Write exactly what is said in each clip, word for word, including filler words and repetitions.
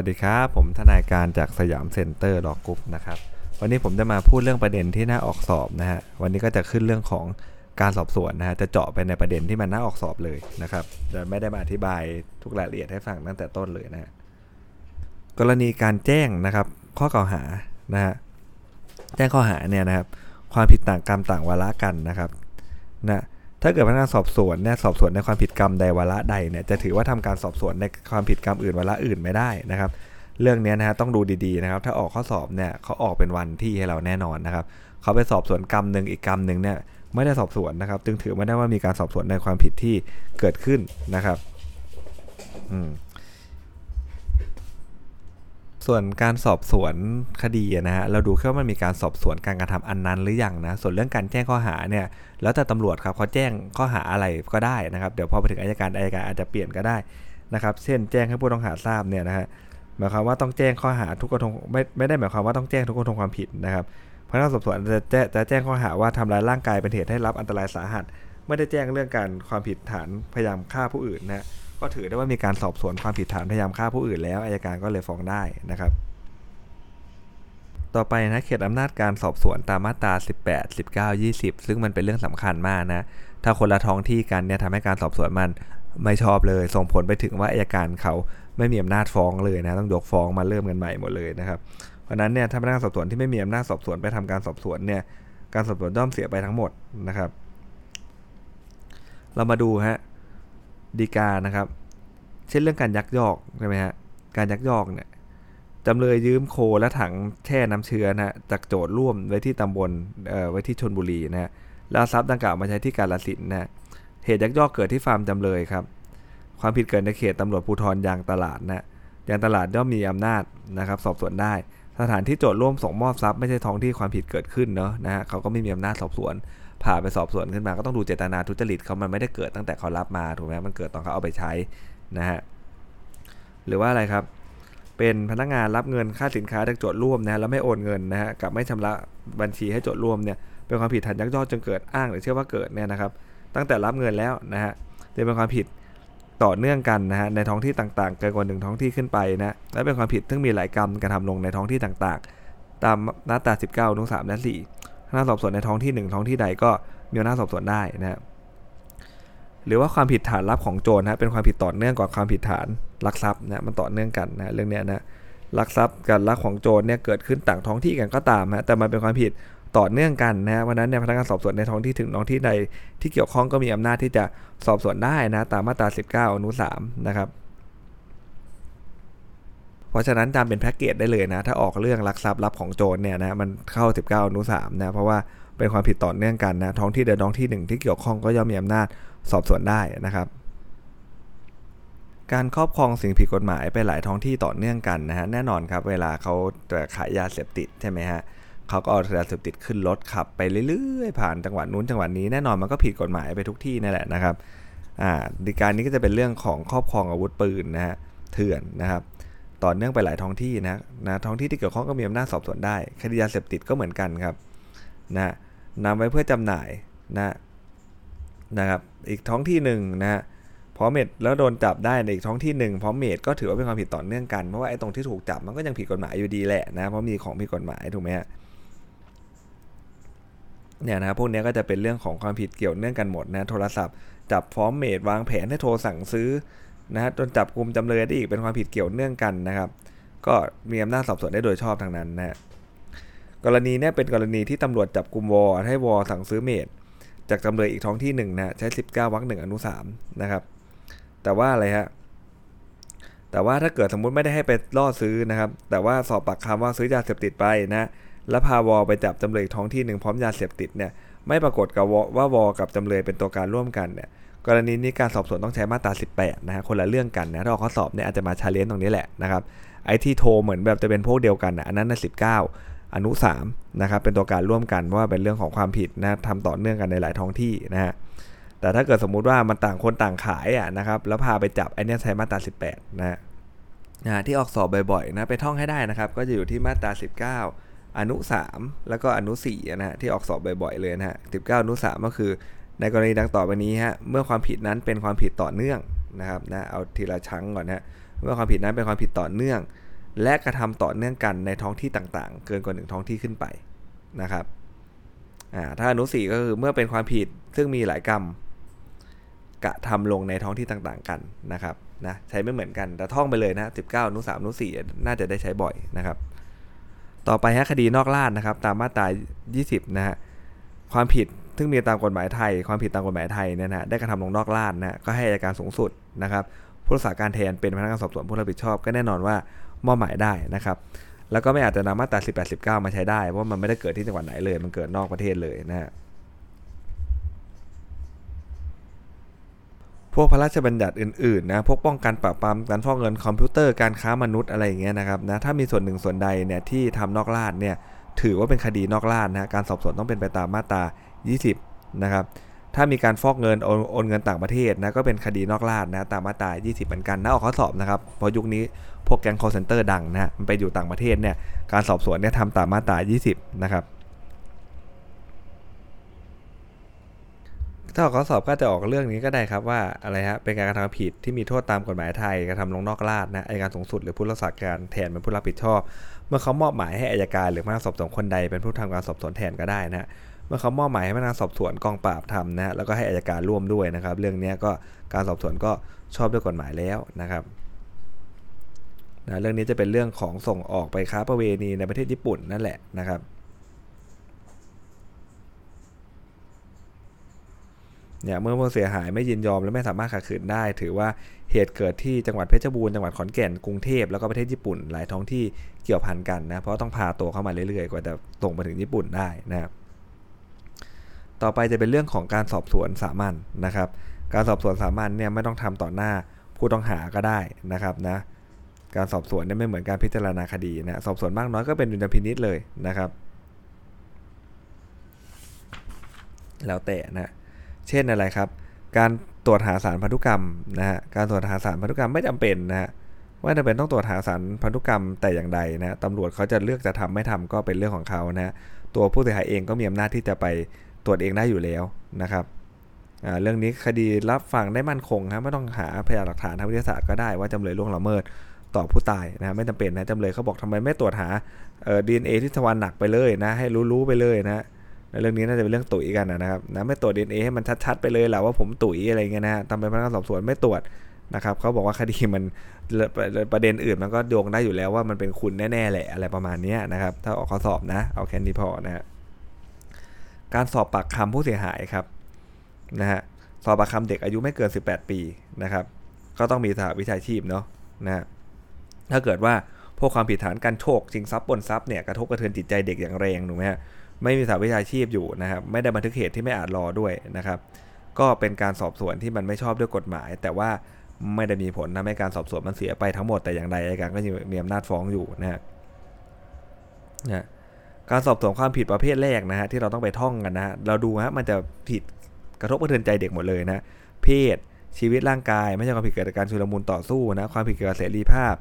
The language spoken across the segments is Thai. วัสดีครับผมทนายการจากสยามเซ็นเตอร์ลอกรุ๊ปนะครับวันนี้ผมจะมาพูดเรื่องประเด็นที่น่าออกสอบนะฮะวันนี้ก็จะขึ้นเรื่องของการสอบสวนนะฮะจะเจาะไปในประเด็นที่มันน่าออกสอบเลยนะครับจะไม่ได้มาอธิบายทุกรายละเอียดให้ฟังตั้งแต่ต้นเลยนะฮะกรณีการแจ้งนะครับข้อกล่าวหานะฮะแจ้งข้อหาเนี่ยนะครับความผิดต่างกรรมต่างวาระกันนะครับนะถ้าเกิดพนักงานสอบสวนเนี่ยสอบสวนในความผิดกรรมใดวาระใดเนี่ยจะถือว่าทำการสอบสวนในความผิดกรรมอื่นวาระอื่นไม่ได้นะครับเรื่องนี้นะฮะต้องดูดีๆนะครับถ้าออกข้อสอบเนี่ยเขาออกเป็นวันที่ให้เราแน่นอนนะครับเขาไปสอบสวนกรรมนึงอีกกรรมนึงเนี่ยไม่ได้สอบสวนนะครับจึงถือไม่ได้ว่ามีการสอบสวนในความผิดที่เกิดขึ้นนะครับอืมส่วนการสอบสวนคดีนะฮะเราดูแค่ว่ามันมีการสอบสวนการกระทำอันนั้นหรือยังนะส่วนเรื่องการแจ้งข้อหาเนี่ยแล้วแต่ตำรวจครับเขาแจ้งข้อหาอะไรก็ได้นะครับเดี๋ยวพอไปถึงอัยการอัยการอาจจะเปลี่ยนก็ได้นะครับเช่นแจ้งให้ผู้ต้องหาทราบเนี่ยนะฮะหมายความว่าต้องแจ้งข้อหาทุกกระทงไม่ไม่ได้หมายความว่าต้องแจ้งทุกกระทงความผิดนะครับพนักงานสอบสวนจะแจ้งจะแจ้งข้อหาว่าทำร้ายร่างกายเป็นเหตุให้รับอันตรายสาหัสไม่ได้แจ้งเรื่องการความผิดฐานพยายามฆ่าผู้อื่นนะก็ถือได้ว่ามีการสอบสวนความผิดฐานพยายามฆ่าผู้อื่นแล้วอัยการก็เลยฟ้องได้นะครับต่อไปนะเขตอำนาจการสอบสวนตามมาตราสิบแปด สิบเก้า ยี่สิบซึ่งมันเป็นเรื่องสำคัญมากนะถ้าคนละท้องที่กันเนี่ยทำให้การสอบสวนมันไม่ชอบเลยส่งผลไปถึงว่าอัยการเขาไม่มีอำนาจฟ้องเลยนะต้องยกฟ้องมาเริ่มกันใหม่หมดเลยนะครับเพราะนั้นเนี่ยถ้าพนักงานสอบสวนที่ไม่มีอำนาจสอบสวนไปทำการสอบสวนเนี่ยการสอบสวนย่อมเสียไปทั้งหมดนะครับเรามาดูฮะฎีกานะครับเช่นเรื่องการยักยอกใช่ไหมฮะการยักยอกเนี่ยจำเลยยืมโคและถังแช่น้ำเชื้อนะจากโจทย์ร่วมไว้ที่ตำบลเอ่อไว้ที่ชลบุรีนะฮะแล้วทรัพย์ดังกล่าวมาใช้ที่กาฬสินธุ์นะเหตุยักยอกเกิดที่ฟาร์มจำเลยครับความผิดเกิดในเขตตำรวจภูธรยางตลาดนะยางตลาดย่อมมีอำนาจนะครับสอบสวนได้สถานที่โจทย์ร่วมส่งมอบทรัพย์ไม่ใช่ท้องที่ความผิดเกิดขึ้นเนาะนะฮะเขาก็ไม่มีอำนาจสอบสวนผ่าไปสอบสวนขึ้นมาก็ต้องดูเจตนาทุจริตเขามันไม่ได้เกิดตั้งแต่เขารับมาถูกไหมมันเกิดตอนเขาเอาไปใช้นะฮะหรือว่าอะไรครับเป็นพนักงานรับเงินค่าสินค้าจากโจทย์ร่วมนะแล้วไม่โอนเงินนะฮะกับไม่ชำระบัญชีให้โจทย์ร่วมเนี่ยเป็นความผิดฐานยักยอกจนเกิดอ้างหรือเชื่อว่าเกิดเนี่ยนะครับตั้งแต่รับเงินแล้วนะฮะจะเป็นความผิดต่อเนื่องกันนะฮะในท้องที่ต่างๆเกินกว่าหนึ่งท้องที่ขึ้นไปนะและเป็นความผิดซึ่งมีหลายกรรมกระทำลงในท้องที่ต่างๆตามมาตราสิบเก้าถึงสามและสี่หน้าสอบสวนในท้องที่หนึ่งท้องที่ใดก็มีหน้าสอบสวนได้นะฮะหรือว่าความผิดฐานลับของโจรนะเป็นความผิดต่อเนื่องกว่าความผิดฐานลักทรัพย์นะมันต่อเนื่องกันนะเรื่องเนี้ยนะลักทรัพย์กับลักของโจรเนี่ยเกิดขึ้นต่างท้องที่กันก็ตามฮะแต่มันเป็นความผิดต่อเนื่องกันนะฮะวันนั้นเนี่ยพนักงานสอบสวนในท้องที่ถึงท้องที่ใดที่เกี่ยวข้องก็มีอำนาจที่จะสอบสวนได้นะตามมาตราสิบเก้าอนุสามนะครับเพราะฉะนั้นจำเป็นแพ็กเกจได้เลยนะถ้าออกเรื่องลักทรัพย์ลับของโจรเนี่ยนะมันเข้าสิบเก้าอนุสามนะเพราะว่าเป็นความผิดต่อเนื่องกันนะท้องที่ใดท้องที่หนึ่งที่เกี่ยวข้องก็ย่อมมีอำนาจสอบสวนได้นะครับการครอบครองสิ่งผิดกฎหมายไปหลายท้องที่ต่อเนื่องกันนะฮะแน่นอนครับเวลาเขาจะขายยาเสพติดใช่ไหมฮะเขาก็เอายาเสพติดขึ้นรถขับไปเรื่อยๆผ่านจังหวัดนู้นจังหวัดนี้แน่นอนมันก็ผิดกฎหมายไปทุกที่นั่นแหละนะครับอ่าฎีกานี้ก็จะเป็นเรื่องของครอบครองอาวุธปืนนะฮะเถื่อนนะครับต่อเนื่องไปหลายท้องที่นะนะท้องที่ที่เกี่ยวข้องก็มีอำนาจสอบสวนได้คดียาเสพติดก็เหมือนกันครับนะนำไว้เพื่อจำหน่ายนะนะครับอีกท้องที่หนึ่งนะฮะพร้อมเม็ดแล้วโดนจับได้ในอีกท้องที่หนึ่งพร้อมเม็ดก็ถือว่าเป็นความผิดต่อเนื่องกันเพราะว่าไอ้ตรงที่ถูกจับมันก็ยังผิดกฎหมายอยู่ดีแหละนะเพราะมีของผิดกฎหมายถูกไหมฮะเนี่ยนะพวกนี้ก็จะเป็นเรื่องของความผิดเกี่ยวเนื่องกันหมดนะโทรศัพท์จับพร้อมเม็ดวางแผนให้โทรสั่งซื้อนะฮะจนจับกุมจำเลยได้อีกเป็นความผิดเกี่ยวเนื่องกันนะครับก็มีอำนาจสอบสวนได้โดยชอบทางนั้นนะกรณีเนี่ยเป็นกรณีที่ตำรวจจับกุมวอให้วอสั่งซื้อเมดจากจำเลยอีกท้องที่หนึ่งนะใช้สิบเก้าวรรคหนึ่งอนุสามนะครับแต่ว่าอะไรฮะแต่ว่าถ้าเกิดสมมุติไม่ได้ให้ไปล่อซื้อนะครับแต่ว่าสอบปากคำว่าซื้อยาเสพติดไปนะแล้วพาวอไปจับจำเลยอีกท้องที่หนึ่งพร้อมยาเสพติดเนี่ยไม่ปรากฏกับว่าวอกับจำเลยเป็นตัวการร่วมกันเนี่ยกรณีนี้การสอบสวนต้องใช้มาตราสิบแปดนะฮะคนละเรื่องกันนะถ้าออกข้อสอบเนี่ยอาจจะมาชาเลนจ์ตรงนี้แหละนะครับไอ้ที่โทรเหมือนแบบจะเป็นพวกเดียวกันนะอันนั้นน่ะสิบเก้าอนุสามนะครับเป็นตัวการร่วมกันว่าเป็นเรื่องของความผิดนะทำต่อเนื่องกันในหลายท้องที่นะฮะแต่ถ้าเกิดสมมุติว่ามันต่างคนต่างขายอ่ะนะครับแล้วพาไปจับไอ้นี่ใช้มาตราสิบแปดนะฮะที่ออกสอบบ่อยๆนะไปท่องให้ได้นะครับก็จะอยู่ที่มาตราสิบเก้าอนุสามแล้วก็อนุสี่นะฮะที่ออกสอบบ่อยๆเลยนะฮะสิบเก้าอนุสามก็คือในกรณีดังต่อไปนี้ฮะเมื่อความผิดนั้นเป็นความผิดต่อเนื่องนะครับนะเอาทีละชั้นก่อนฮะเมื่อความผิดนั้นเป็นความผิดต่อเนื่อง และกระทำต่อเนื่องกันในท้องที่ต่างๆเกินกว่าหนึ่งท้องที่ขึ้นไปนะครับอ่าถ้าอนุสี่ก็คือเมื่อเป็นความผิดซึ่งมีหลายกรรมกระทำลงในท้องที่ต่างๆกันนะครับนะใช้ไม่เหมือนกันแต่ท่องไปเลยนะสิบเก้าอนุสามอนุสี่น่าจะได้ใช้บ่อยนะครับต่อไปฮะคดีนอกราชนะครับตามมาตรายี่สิบนะฮะความผิดซึ่งมีตามกฎหมายไทยความผิดตามกฎหมายไทยเนี่ยนะได้กระทำลงนอกราชนะก็ให้อัยการสูงสุดนะครับผู้รักษาการแทนเป็นพนักงานสอบสวนผู้รับผิดชอบก็แน่นอนว่ามอบหมายได้นะครับแล้วก็ไม่อาจจะนำมาตราสิบแปด สิบเก้ามาใช้ได้เพราะมันไม่ได้เกิดที่จังหวัดไหนเลยมันเกิดนอกประเทศเลยนะฮะพวกพระราชบัญญัติอื่นๆนะพวกป้องกันปราบปรามการฟอกเงินคอมพิวเตอร์การค้ามนุษย์อะไรอย่างเงี้ยนะครับนะถ้ามีส่วนหนึ่งส่วนใดเนี่ยที่ทำนอกราชเนี่ยถือว่าเป็นคดีนอกราชนะการสอบสวนต้องเป็นไปตามมาตรายี่สิบนะครับถ้ามีการฟอกเงินโอนโอนเงินต่างประเทศนะก็เป็นคดีนอกราชนะตามมาตรายี่สิบเหมือนกันนะออกข้อสอบนะครับเพราะยุคนี้พวกแก๊ง call center ดังนะมันไปอยู่ต่างประเทศเนี่ยการสอบสวนเนี่ยทำตามมาตรายี่สิบนะครับถ้าออกข้อสอบก็จะออกเรื่องนี้ก็ได้ครับว่าอะไรฮะเป็นการกระทำผิดที่มีโทษตามกฎหมายไทยกระทำลงนอกราชนะอัยการสูงสุดหรือผู้รักษาการแทนเป็นผู้รับผิดชอบเมื่อเขามอบหมายให้อัยการหรือพนักงานสอบสวนคนใดเป็นผู้ทำการสอบสวนแทนก็ได้นะเมื่อเขามอบหมายให้พนักงานสอบสวนกองปราบทำนะแล้วก็ให้อัยการร่วมด้วยนะครับเรื่องนี้ก็การสอบสวนก็ชอบด้วยกฎหมายแล้วนะครับนะเรื่องนี้จะเป็นเรื่องของส่งออกไปค้าประเวณีในประเทศญี่ปุ่นนั่นแหละนะครับเนี่ยเมื่อผู้เสียหายไม่ยินยอมและไม่สามารถขัดขืนได้ถือว่าเหตุเกิดที่จังหวัดเพชรบูรณ์จังหวัดขอนแก่นกรุงเทพแล้วก็ประเทศญี่ปุ่นหลายท้องที่เกี่ยวพันกันนะเพราะต้องพาตัวเข้ามาเรื่อยๆกว่าจะส่งไปถึงญี่ปุ่นได้นะครับต่อไปจะเป็นเรื่องของการสอบสวนสามัญ น, นะครับการสอบสวนสามัญเนี่ยไม่ต้องทำต่อหน้าผู้ต้องหาก็ได้นะครับนะการสอบสวนเนี่ยไม่เหมือนการพิจารณาคดีนะสอบสวนมากน้อยก็เป็นดุลยพินิจเลยนะครับแล้วแต่นะเช่นอะไรครับการตรวจหาสารพันธุกรรมนะฮะการตรวจหาสารพันธุกรรมไม่จำเป็นนะฮะว่าจะเป็นต้องตรวจหาสารพันธุกรรมแต่อย่างใดนะตำรวจเขาจะเลือกจะทำไม่ทำก็เป็นเรื่องของเขานะตัวผู้เสียหายเองก็มีอำนาจที่จะไปตรวจเองได้อยู่แล้วนะครับเรื่องนี้คดีรับฟังได้มั่นคงครับไม่ต้องหาพยานหลักฐานทางวิทยาศาสตร์ก็ได้ว่าจำเลยล่วงละเมิดต่อผู้ตายนะไม่จำเป็นนะจำเลยเขาบอกทำไมไม่ตรวจหาดีเอ็นเอที่ทวารหนักไปเลยนะให้รู้ๆไปเลยนะเรื่องนี้น่าจะเป็นเรื่องตุ๋ยกันนะครับนะไม่ตรวจ ดี เอ็น เอ ให้มันชัดๆไปเลยแหละว่าผมตุ๋ยอะไรเงี้ยนะฮะทำเป็นพนักงานสอบสวนไม่ตรวจนะครับเขาบอกว่าคดีมันประเด็นอื่นมันก็โยงได้อยู่แล้วว่ามันเป็นคุณแน่ๆแหละอะไรประมาณนี้นะครับถ้าออกข้อสอบนะเอาแค่นี้พอนะฮะการสอบปากคำผู้เสียหายครับนะฮะสอบปากคำเด็กอายุไม่เกินสิบแปดปีนะครับก็ต้องมีสหวิชาชีพเนาะนะฮะถ้าเกิดว่าพวกความผิดฐานการโชคชิงทรัพย์ปล้นทรัพย์เนี่ยกระทบกระเทือนจิตใจเด็กอย่างแรงถูกไหมฮะไม่มีสหวิชาชีพอยู่นะครับไม่ได้บันทึกเหตุที่ไม่อาจรอด้วยนะครับก็เป็นการสอบสวนที่มันไม่ชอบด้วยกฎหมายแต่ว่าไม่ได้มีผลทำให้การสอบสวนมันเสียไปทั้งหมดแต่อย่างใดอัยการก็มีอำนาจฟ้องอยู่นะฮะนะการสอบสวนความผิดประเภทแรกนะฮะที่เราต้องไปท่องกันนะฮะเราดูฮะมันจะผิดกระทบกระเทือนใจเด็กหมดเลยนะเพศชีวิตร่างกายไม่ใช่ความผิดเกิดจากการชุลมุนต่อสู้นะความผิดเกี่ยวกับเสรีภาพ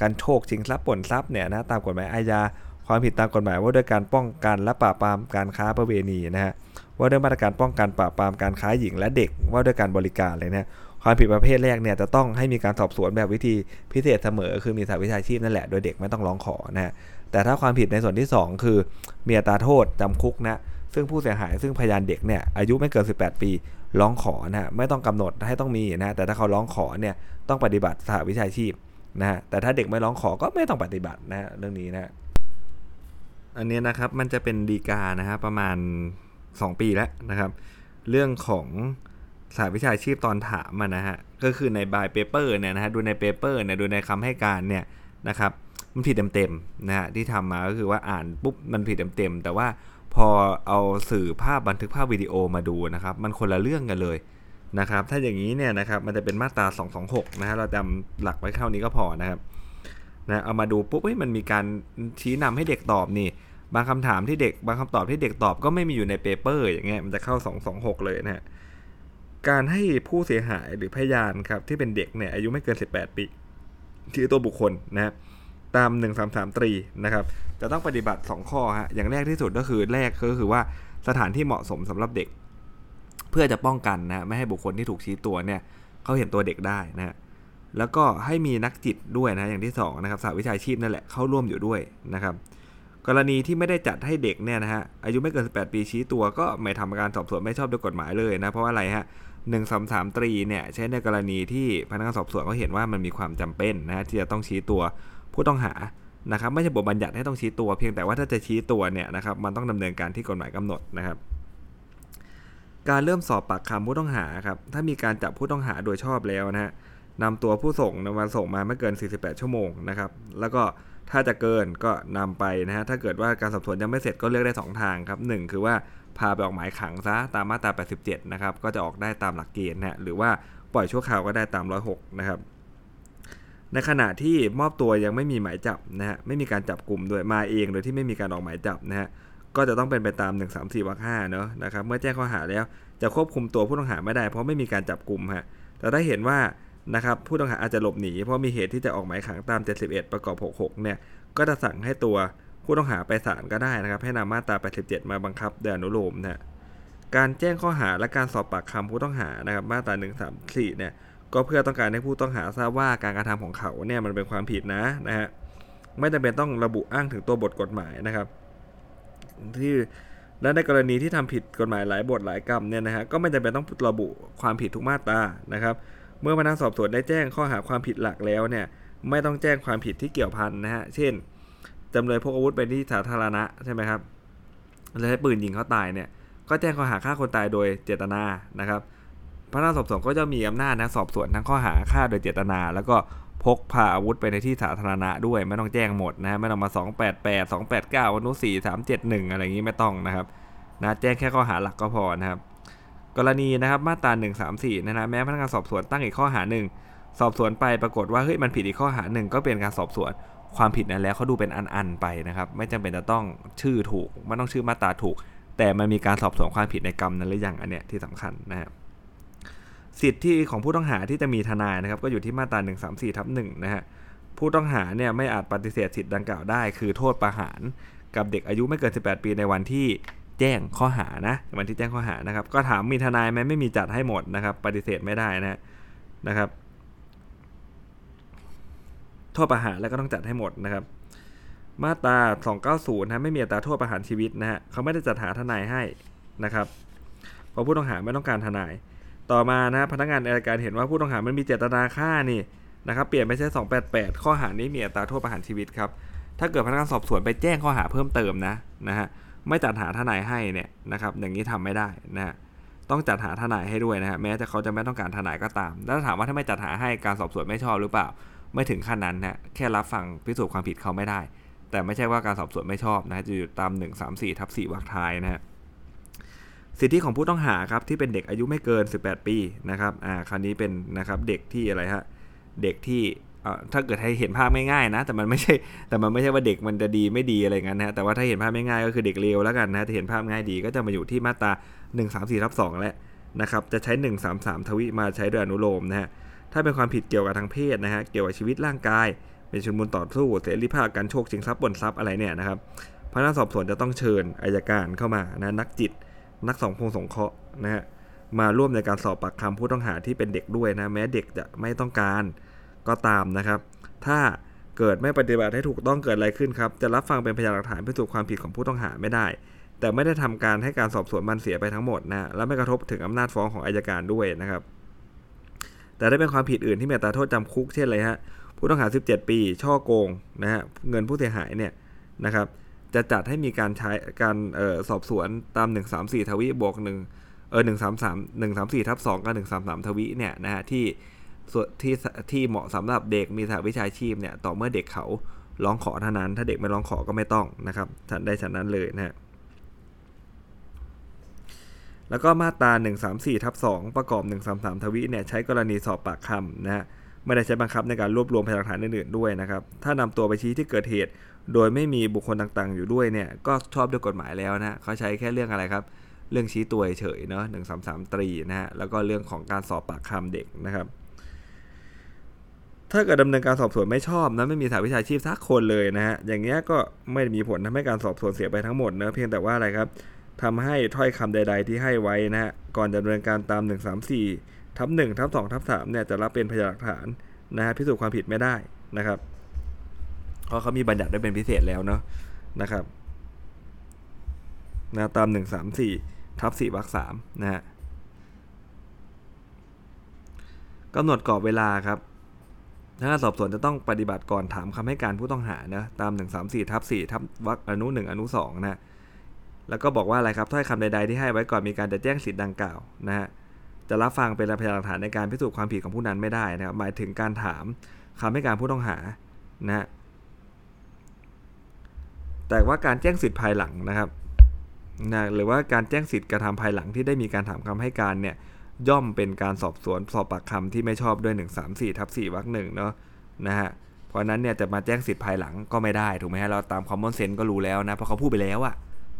การโชคชิงทรัพย์ปล้นทรัพย์เนี่ยนะตามกฎหมายอาญาความผิดตามกฎหมายว่าด้วยการป้องกันและปราบปรามการค้าประเวณีนะฮะว่าด้วยมาตรการป้องกันปราบปรามการค้าหญิงและเด็กว่าด้วยการบริการเลยนะความผิดประเภทแรกเนี่ยจะต้องให้มีการสอบสวนแบบวิธีพิเศษเสมอคือมีสหวิชาชีพนั่นแหละโดยเด็กไม่ต้องร้องขอนะฮะแต่ถ้าความผิดในส่วนที่สองคือมีอัตราโทษจำคุกนะซึ่งผู้เสียหายซึ่งพยานเด็กเนี่ยอายุไม่เกินสิบแปดปีร้องขอนะฮะไม่ต้องกำหนดให้ต้องมีนะแต่ถ้าเขาร้องขอเนี่ยต้องปฏิบัติสหวิชาชีพนะฮะแต่ถ้าเด็กไม่ร้องขอก็ไม่ต้องปฏิบัตินะฮะเรื่องนี้นะอันนี้นะครับมันจะเป็นฎีกานะฮะประมาณสองปีแล้วนะครับเรื่องของสหวิชาชีพตอนถามอ่ะนะฮะก็คือในบายเปเปอร์เนี่ยนะฮะดูในเปเปอร์เนี่ยดูในคำให้การเนี่ยนะครับมันผิดเต็มๆนะฮะที่ทำมาก็คือว่าอ่านปุ๊บมันผิดเต็มๆแต่ว่าพอเอาสื่อภาพบันทึกภาพวิดีโอมาดูนะครับมันคนละเรื่องกันเลยนะครับถ้าอย่างนี้เนี่ยนะครับมันจะเป็นมาตราสองสองหกนะฮะเราจำหลักไว้เท่านี้ก็พอนะครับนะเอามาดูปุ๊บเฮ้ยมันมีการชี้นำให้เด็กตอบนี่บางคำถามที่เด็กบางคำตอบที่เด็กตอบก็ไม่มีอยู่ในเปเปอร์อย่างเงี้ยมันจะเข้าสองสองหกเลยนะฮะการให้ผู้เสียหายหรือพยานครับที่เป็นเด็กเนี่ยอายุไม่เกินสิบแปดปีที่ตัวบุคคลนะตามหนึ่งสามสามตรีนะครับจะต้องปฏิบัติสองข้อฮะอย่างแรกที่สุดก็คือแรกก็คือว่าสถานที่เหมาะสมสำหรับเด็กเพื่อจะป้องกันนะไม่ให้บุคคลที่ถูกชี้ตัวเนี่ยเขาเห็นตัวเด็กได้นะ แล้วก็ให้มีนักจิตด้วยนะอย่างที่สองนะครับสหวิชาชีพนั่นแหละเข้าร่วมอยู่ด้วยนะครับกรณีที่ไม่ได้จัดให้เด็กเนี่ยนะฮะอายุไม่เกินสิบแปดปีชี้ตัวก็ไม่ทำการสอบสวนไม่ชอบด้วยกฎหมายเลยนะเพราะอะไรฮะหนึ่งสามสามตรีเนี่ยใช้ในกรณีที่พนักงานสอบสวนเขาเห็นว่ามันมีความจำเป็นนะที่จะต้องชี้ตัวผู้ต้องหานะครับไม่ใช่บทบัญญัติให้ต้องชี้ตัวเพียงแต่ว่าถ้าจะชี้ตัวเนี่ยนะครับมันต้องดำเนินการที่กฎหมายกำหนดนะครับการเริ่มสอบปากคำผู้ต้องหาครับถ้ามีการจับผู้ต้องหาโดยชอบแล้วนะฮะนำตัวผู้ส่งมาส่งมาไม่เกินสี่สิบแปดชั่วโมงนะครับแล้วก็ถ้าจะเกินก็นำไปนะฮะถ้าเกิดว่าการสอบสวนยังไม่เสร็จก็เลือกได้สองทางครับหนึ่งคือว่าพาไปออกหมายขังซะตามมาตราแปดสิบเจ็ดนะครับก็จะออกได้ตามหลักเกณฑ์นะหรือว่าปล่อยชั่วคราวก็ได้ตามหนึ่งร้อยหกนะครับในขณะที่มอบตัวยังไม่มีหมายจับนะฮะไม่มีการจับกลุ่มโดยมาเองโดยที่ไม่มีการออกหมายจับนะฮะก็จะต้องเป็นไปตามหนึ่งสามสี่วรรคห้าเนาะนะครับเมื่อแจ้งข้อหาแล้วจะควบคุมตัวผู้ต้องหาไม่ได้เพราะไม่มีการจับกลุ่มฮะแต่ถ้าเห็นว่านะครับผู้ต้องหาอาจจะหลบหนีเพราะมีเหตุที่จะออกหมายขังตามเจ็ดสิบเอ็ดประกอบหกสิบหกเนี่ยก็จะสั่งให้ตัวผู้ต้องหาไปศาลก็ได้นะครับให้นำมาตราแปดสิบเจ็ดมาบังคับโดยอนุโลมนะการแจ้งข้อหาและการสอบปากคำผู้ต้องหานะครับมาตราหนึ่งสามสี่เนี่ยก็เพื่อต้องการให้ผู้ต้องหาทราบว่าการกระทำของเขาเนี่ยมันเป็นความผิดนะนะฮะไม่จำเป็นต้องระบุอ้างถึงตัวบทกฎหมายนะครับที่และในกรณีที่ทำผิดกฎหมายหลายบทหลายกรรมเนี่ยนะฮะก็ไม่จำเป็นต้องระบุความผิดทุกมาตรานะครับเมื่อพนักสอบสวนได้แจ้งข้อหาความผิดหลักแล้วเนี่ยไม่ต้องแจ้งความผิดที่เกี่ยวพันนะฮะเช่นจำเลยพกอาวุธไปที่สาธารณะใช่ไหมครับและใช้ปืนยิงเขาตายเนี่ยก็แจ้งข้อหาฆ่าคนตายโดยเจตนานะครับพนักสอบสวนก็จะมีอำนาจนะสอบสวนทั้งข้อหาฆ่าโดยเจตนาแล้วก็พกพาอาวุธไปในที่สาธารณะด้วยไม่ต้องแจ้งหมดนะไม่ต้องมาสองแปดแปด สองแปดเก้า อนุสี่สามเจ็ดหนึ่งอะไรอย่างนี้ไม่ต้องนะครับนะแจ้งแค่ข้อหาหลักก็พอนะครับกรณีนะครับมาตราหนึ่งสามสี่นะฮะแม้พนักงานสอบสวนตั้งอีกข้อหาหนึ่งสอบสวนไปปรากฏว่าเฮ้ยมันผิดอีกข้อหาหนึ่งก็เป็นการสอบสวนความผิดนั้นแล้วเขาดูเป็นอันๆไปนะครับไม่จำเป็นจะต้องชื่อถูกไม่ต้องชื่อมาตราถูกแต่มันมีการสอบสวนความผิดในกรรมนั้นหรือยังอันเนี้ยที่สำคัญนะครับสิทธิของผู้ต้องหาที่จะมีทนายนะครับก็อยู่ที่มาตรา หนึ่งสามสี่ทับหนึ่ง นะฮะผู้ต้องหาเนี่ยไม่อาจปฏิเสธสิทธิดังกล่าวได้คือโทษประหารกับเด็กอายุไม่เกินสิบแปดปีในวันที่แจ้งข้อหานะวันที่แจ้งข้อหานะครับก็ถามมีทนายไหมไม่มีจัดให้หมดนะครับปฏิเสธไม่ได้นะนะครับโทษประหารแล้วก็ต้องจัดให้หมดนะครับมาตราสองเก้าศูนย์นะไม่มีอัตราโทษประหารชีวิตนะฮะเขาไม่ได้จัดหาทนายให้นะครับเพราะผู้ต้องหาไม่ต้องการทนายต่อมานะพนักงานอัยการเห็นว่าผู้ต้องหามันมีเจตนาฆ่านี่นะครับเปลี่ยนไปใช้สองแปดแปดข้อหานี้มีอัตราโทษประหารชีวิตครับถ้าเกิดพนักงานสอบสวนไปแจ้งข้อหาเพิ่มเติมนะนะฮะไม่จัดหาทนายให้เนี่ยนะครับอย่างนี้ทำไม่ได้นะฮะต้องจัดหาทนายให้ด้วยนะฮะแม้จะเขาจะไม่ต้องการทนายก็ตามแล้วถามว่าถ้าไม่จัดหาให้การสอบสวนไม่ชอบหรือเปล่าไม่ถึงขั้นนั้นนะแค่รับฟังพิสูจน์ความผิดเขาไม่ได้แต่ไม่ใช่ว่าการสอบสวนไม่ชอบนะจะอยู่ตาม หนึ่งสามสี่ทับสี่ วรรคท้ายนะฮะสิทธิของผู้ต้องหาครับที่เป็นเด็กอายุไม่เกินสิบแปดปีนะครับอ่าคราวนี้เป็นนะครับเด็กที่อะไรฮะเด็กที่เอ่อถ้าเกิดให้เห็นภาพง่ายๆนะแต่มันไม่ใช่แต่มันไม่ใช่ว่าเด็กมันจะดีไม่ดีอะไรงั้นนะแต่ว่าถ้าเห็นภาพง่ายๆก็คือเด็กเลวแล้วกันนะจะเห็นภาพง่ายดีก็จะมาอยู่ที่มาตรา หนึ่งสามสี่ทับสอง และนะครับจะใช้หนึ่งสามสามทวีมาใช้โดยอนุโลมนะฮะถ้าเป็นความผิดเกี่ยวกับทางเพศนะฮะเกี่ยวกับชีวิตร่างกายเป็นชุมนุมต่อสู้เสรีภาพการโชคชิงทรัพย์ปล้นทรัพย์อะไรเนี่ยนะครับพนักงานสอบสวนจะต้องเชิญอัยการเข้ามานะนักจิตนักสังคมสงเคราะห์นะฮะมาร่วมในการสอบปากคำผู้ต้องหาที่เป็นเด็กด้วยนะแม้เด็กจะไม่ต้องการก็ตามนะครับถ้าเกิดไม่ปฏิบัติให้ถูกต้องเกิดอะไรขึ้นครับจะรับฟังเป็นพยานหลักฐานพิสูจน์ความผิดของผู้ต้องหาไม่ได้แต่ไม่ได้ทำการให้การสอบสวนมันเสียไปทั้งหมดนะและไม่กระทบถึงอำนาจฟ้องของอัยการด้วยนะครับแต่ได้เป็นความผิดอื่นที่มีอัตราโทษจำคุกเช่นอะไรฮะผู้ต้องหาสิบเจ็ดปีช่อโกงนะฮะเงินผู้เสียหายเนี่ยนะครับจะจัดให้มีการใช้การเอ่อสอบสวนตามหนึ่งสามสี่ทวีบวกหนึ่งเอ่อหนึ่งสามสาม หนึ่งสามสี่ทับสอง กับหนึ่งสามสามทวีเนี่ยนะฮะที่ที่ที่เหมาะสำหรับเด็กมีสหวิชาชีพเนี่ยต่อเมื่อเด็กเขาร้องขอเท่านั้นถ้าเด็กไม่ร้องขอก็ไม่ต้องนะครับฉันได้ฉันนั้นเลยนะฮะแล้วก็มาตรา หนึ่งสามสี่ทับสอง ประกอบ หนึ่งสามสามทวีเนี่ยใช้กรณีสอบปากคำนะฮะไม่ได้ใช้บังคับในการรวบรวมพยานหลักฐานอื่นๆด้วยนะครับถ้านำตัวไปชี้ที่เกิดเหตุโดยไม่มีบุคคลต่างๆอยู่ด้วยเนี่ยก็ชอบด้วยกฎหมายแล้วนะเขาใช้แค่เรื่องอะไรครับเรื่องชี้ตัวเฉยเนาะหนึ่งสามสามตรีนะฮะแล้วก็เรื่องของการสอบปากคำเด็กนะครับถ้าเกิดดำเนินการสอบสวนไม่ชอบนะไม่มีสหวิชาชีพสักคนเลยนะฮะอย่างเงี้ยก็ไม่มีผลทำให้การสอบสวนเสียไปทั้งหมดนะเพียงแต่ว่าอะไรครับทำให้ถ้อยคำใดๆที่ให้ไว้นะฮะก่อนดำเนินการตาม หนึ่งสามสี่ทับหนึ่งทับสองทับสามเนี่ยจะรับเป็นพยานหลักฐาน นะฮะพิสูจน์ความผิดไม่ได้นะครับเพราะเขามีบัญญัติได้เป็นพิเศษแล้วเนาะนะครับนะตาม หนึ่งสามสี่ทับสี่ วรรค สามนะฮะกำหนดกรอบเวลาครับพนักงานสอบสวนจะต้องปฏิบัติก่อนถามคำให้การผู้ต้องหานะตาม หนึ่งสามสี่ทับสี่ วรรคอนุหนึ่งอนุสองนะแล้วก็บอกว่าอะไรครับถ้อยคำใดๆที่ให้ไว้ก่อนมีการจะแจ้งสิทธิ์ดังกล่าวนะฮะจะรับฟังเป็นพยานหลักฐานในการพิสูจน์ความผิดของผู้นั้นไม่ได้นะครับหมายถึงการถามคำให้การผู้ต้องหานะฮะแต่ว่าการแจ้งสิทธิ์ภายหลังนะครับนะหรือว่าการแจ้งสิทธิ์กระทำภายหลังที่ได้มีการถามคำให้การเนี่ยย่อมเป็นการสอบสวนสอบปากคำที่ไม่ชอบด้วย หนึ่งสามสี่ทับสี่ วรรค หนึ่งเนาะนะฮะเพราะนั้นเนี่ยจะมาแจ้งสิทธิ์ภายหลังก็ไม่ได้ถูกไหมฮะเราตาม common sense ก็รู้แล้วนะเพราะเขาพูดไปแล้วอะ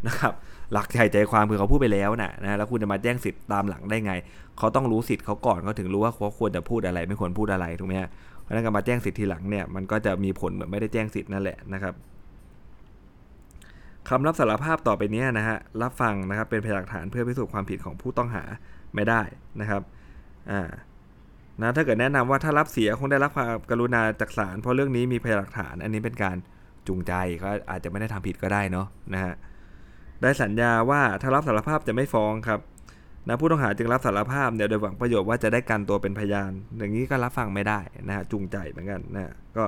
นะครับหลักใจใจความคือเขาพูดไปแล้วนะนะแล้วคุณจะมาแจ้งสิทธิ์ตามหลังได้ไงเขาต้องรู้สิทธิ์เขาก่อนเขาถึงรู้ว่าเขาควรจะพูดอะไรไม่ควรพูดอะไรถูกไหมฮะเพราะนั้นการมาแจ้งสิทธิ์ทีหลังเนี่ยมันก็จะมีผลเหมือนไม่ได้แจ้งสิทธิ์นั่นแหละนะครับคำรับสารภาพต่อไปนี้นะฮะรับฟังนะครับเป็นพยานหลักฐานเพื่อพิสูจน์ความผิดของผู้ต้องหาไม่ได้นะครับอ่านะถ้าเกิดแนะนำว่าถ้ารับเสียคงได้รับความกรุณาจากศาลเพราะเรื่องนี้มีพยานหลักฐานอันนี้เป็นการจูงใจก็อาจจะไม่ได้ทำผิดก็ได้เนาะนะฮะได้สัญญาว่าถ้ารับสารภาพจะไม่ฟ้องครับนะผู้ต้องหาจึงรับสารภาพเนี่ยโดยหวังประโยชน์ว่าจะได้กันตัวเป็นพยานอย่างนี้ก็รับฟังไม่ได้นะฮะจูงใจเหมือนกันนะก็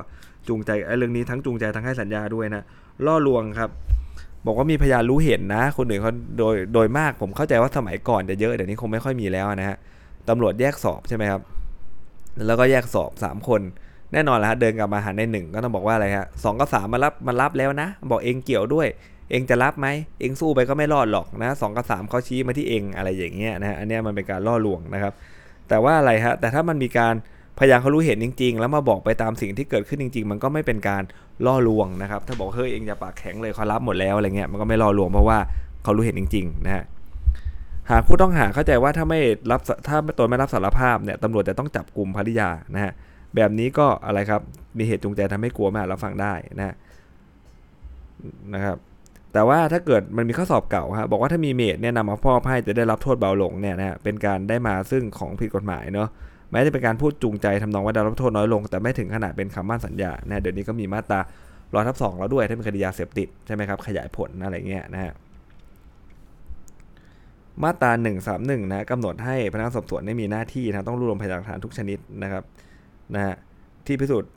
จูงใจไอ้เรื่องนี้ทั้งจูงใจทั้งให้สัญญาด้วยนะล่อลวงครับบอกว่ามีพยานรู้เห็นนะคนอื่นเขาโดยโดยมากผมเข้าใจว่าสมัยก่อนจะเยอะเดี๋ยวนี้คงไม่ค่อยมีแล้วนะฮะตำรวจแยกสอบใช่ไหมครับแล้วก็แยกสอบสามคนแน่นอนแล้วฮะเดินกลับมาหาในหนึ่งก็ต้องบอกว่าอะไรฮะสองกับสามมารับมารับแล้วนะบอกเองเกี่ยวด้วยเองจะรับไหมเองสู้ไปก็ไม่รอดหรอกนะสองกับสามเขาชี้มาที่เองอะไรอย่างเงี้ยนะฮะอันนี้มันเป็นการล่อลวงนะครับแต่ว่าอะไรฮะแต่ถ้ามันมีการพยานเขารู้เห็นจริงๆแล้วมาบอกไปตามสิ่งที่เกิดขึ้นจริงๆมันก็ไม่เป็นการล่อลวงนะครับถ้าบอกเฮ้ยเองอย่าปากแข็งเลยเขารับหมดแล้วอะไรเงี้ยมันก็ไม่ล่อลวงเพราะว่าเขารู้เห็นจริงๆนะฮะหากผู้ต้องหาเข้าใจว่าถ้าไม่รับถ้าตนไม่รับสารภาพเนี่ยตำรวจจะต้องจับกุมภริยานะฮะแบบนี้ก็อะไรครับมีเหตุจูงใจทำให้กลัวมารับฟังได้นะนะครับแต่ว่าถ้าเกิดมันมีข้อสอบเก่าฮะบอกว่าถ้ามีเมตเนี่ยนำมาพ่อให้จะได้รับโทษเบาลงเนี่ยนะฮะเป็นการได้มาซึ่งของผิดกฎหมายเนาะแม้จะเป็นการพูดจูงใจทำนองว่าได้รับโทษน้อยลงแต่ไม่ถึงขนาดเป็นคำมั่นสัญญานะเดี๋ยวนี้ก็มีมาตรา หนึ่งร้อยทับสอง แล้วด้วยถ้าเป็นคดียาเสพติดใช่ไหมครับขยายผลอะไรเงี้ยนะฮะมาตราหนึ่งสามหนึ่งนะกำหนดให้พนักงานสอบสวนได้มีหน้าที่นะต้องรวบรวมพยานหลักฐานทุกชนิดนะครับนะฮะที่พิสูจน์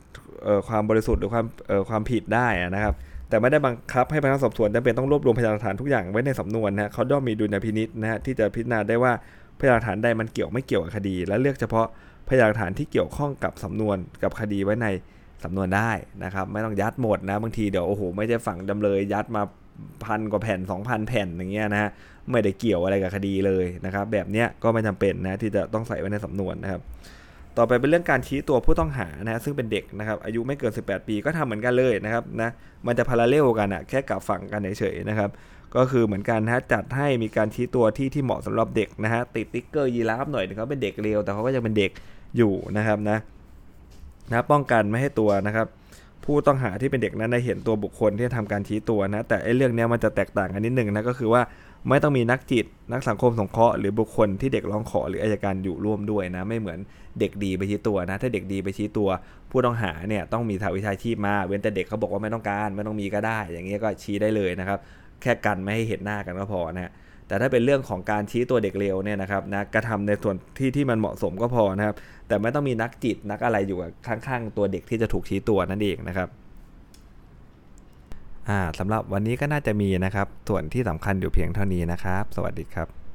ความบริสุทธิ์หรือความความผิดได้นะครับแต่ไม่ได้บังคับให้พนักงานสอบสวนจำเป็นต้องรวบรวมพยานหลักฐานทุกอย่างไว้ในสำนวนนะเขาย่อมมีดุลยพินิจนะฮะที่จะพิจารณาได้ว่าพยานหลักฐานใดมันเกี่ยวไม่เกี่ยวกับคดีและเลือกเฉพาะพยานหลักฐานที่เกี่ยวข้องกับสำนวนกับคดีไว้ในสำนวนได้นะครับไม่ต้องยัดหมดนะบางทีเดี๋ยวโอ้โหไม่ได้ฝั่งจำเลยยัดมาพันกว่าแผ่น สองพัน แผ่นอย่างเงี้ยนะฮะไม่ได้เกี่ยวอะไรกับคดีเลยนะครับแบบเนี้ยก็ไม่จำเป็นนะที่จะต้องใส่ไว้ในสำนวนนะครับต่อไปเป็นเรื่องการชี้ตัวผู้ต้องหานะซึ่งเป็นเด็กนะครับอายุไม่เกินสิบแปดปีก็ทำเหมือนกันเลยนะครับนะมันจะพาราเลลกันอ่ะแค่กับฝั่งกันเฉยๆนะครับก็คือเหมือนกันนะจัดให้มีการชี้ตัวที่ที่เหมาะสำหรับเด็กนะฮะติดติ๊กเกอร์ยีราฟหน่อยเขาเป็นเด็กเลวแต่เขาก็ยังเป็นเด็กอยู่นะครับนะนะป้องกันไม่ให้ตัวนะครับผู้ต้องหาที่เป็นเด็กนั้นได้เห็นตัวบุคคลที่ทำการชี้ตัวนะแต่ไอ้เรื่องนี้มันจะแตกต่างกันนิดนึงนะก็คือว่าไม่ต้องมีนักจิตนักสังคมสงเคราะห์หรือบุคคลที่เด็กร้องขอหรืออัยการอยู่ร่วมด้วยนะไม่เหมือนเด็กดีไปชี้ตัวนะถ้าเด็กดีไปชี้ตัวผู้ต้องหาเนี่ยต้องมีสหวิชาชีพมาเว้นแต่เด็กเขาบอกว่าไม่ต้องการไม่ต้องมีก็ได้อย่างเงี้ยก็ชี้ได้เลยนะครับแค่กันไม่ให้เห็นหน้ากันก็พอนะแต่ถ้าเป็นเรื่องของการชี้ตัวเด็กเลวเนี่ยนะครับนะกระทำในส่วนที่ที่มันเหมาะสมก็พอนะครับแต่ไม่ต้องมีนักจิตนักอะไรอยู่ข้างๆตัวเด็กที่จะถูกชี้ตัวนั่นเองนะครับอ่าสำหรับวันนี้ก็น่าจะมีนะครับส่วนที่สำคัญอยู่เพียงเท่านี้นะครับสวัสดีครับ